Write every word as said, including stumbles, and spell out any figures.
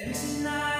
And tonight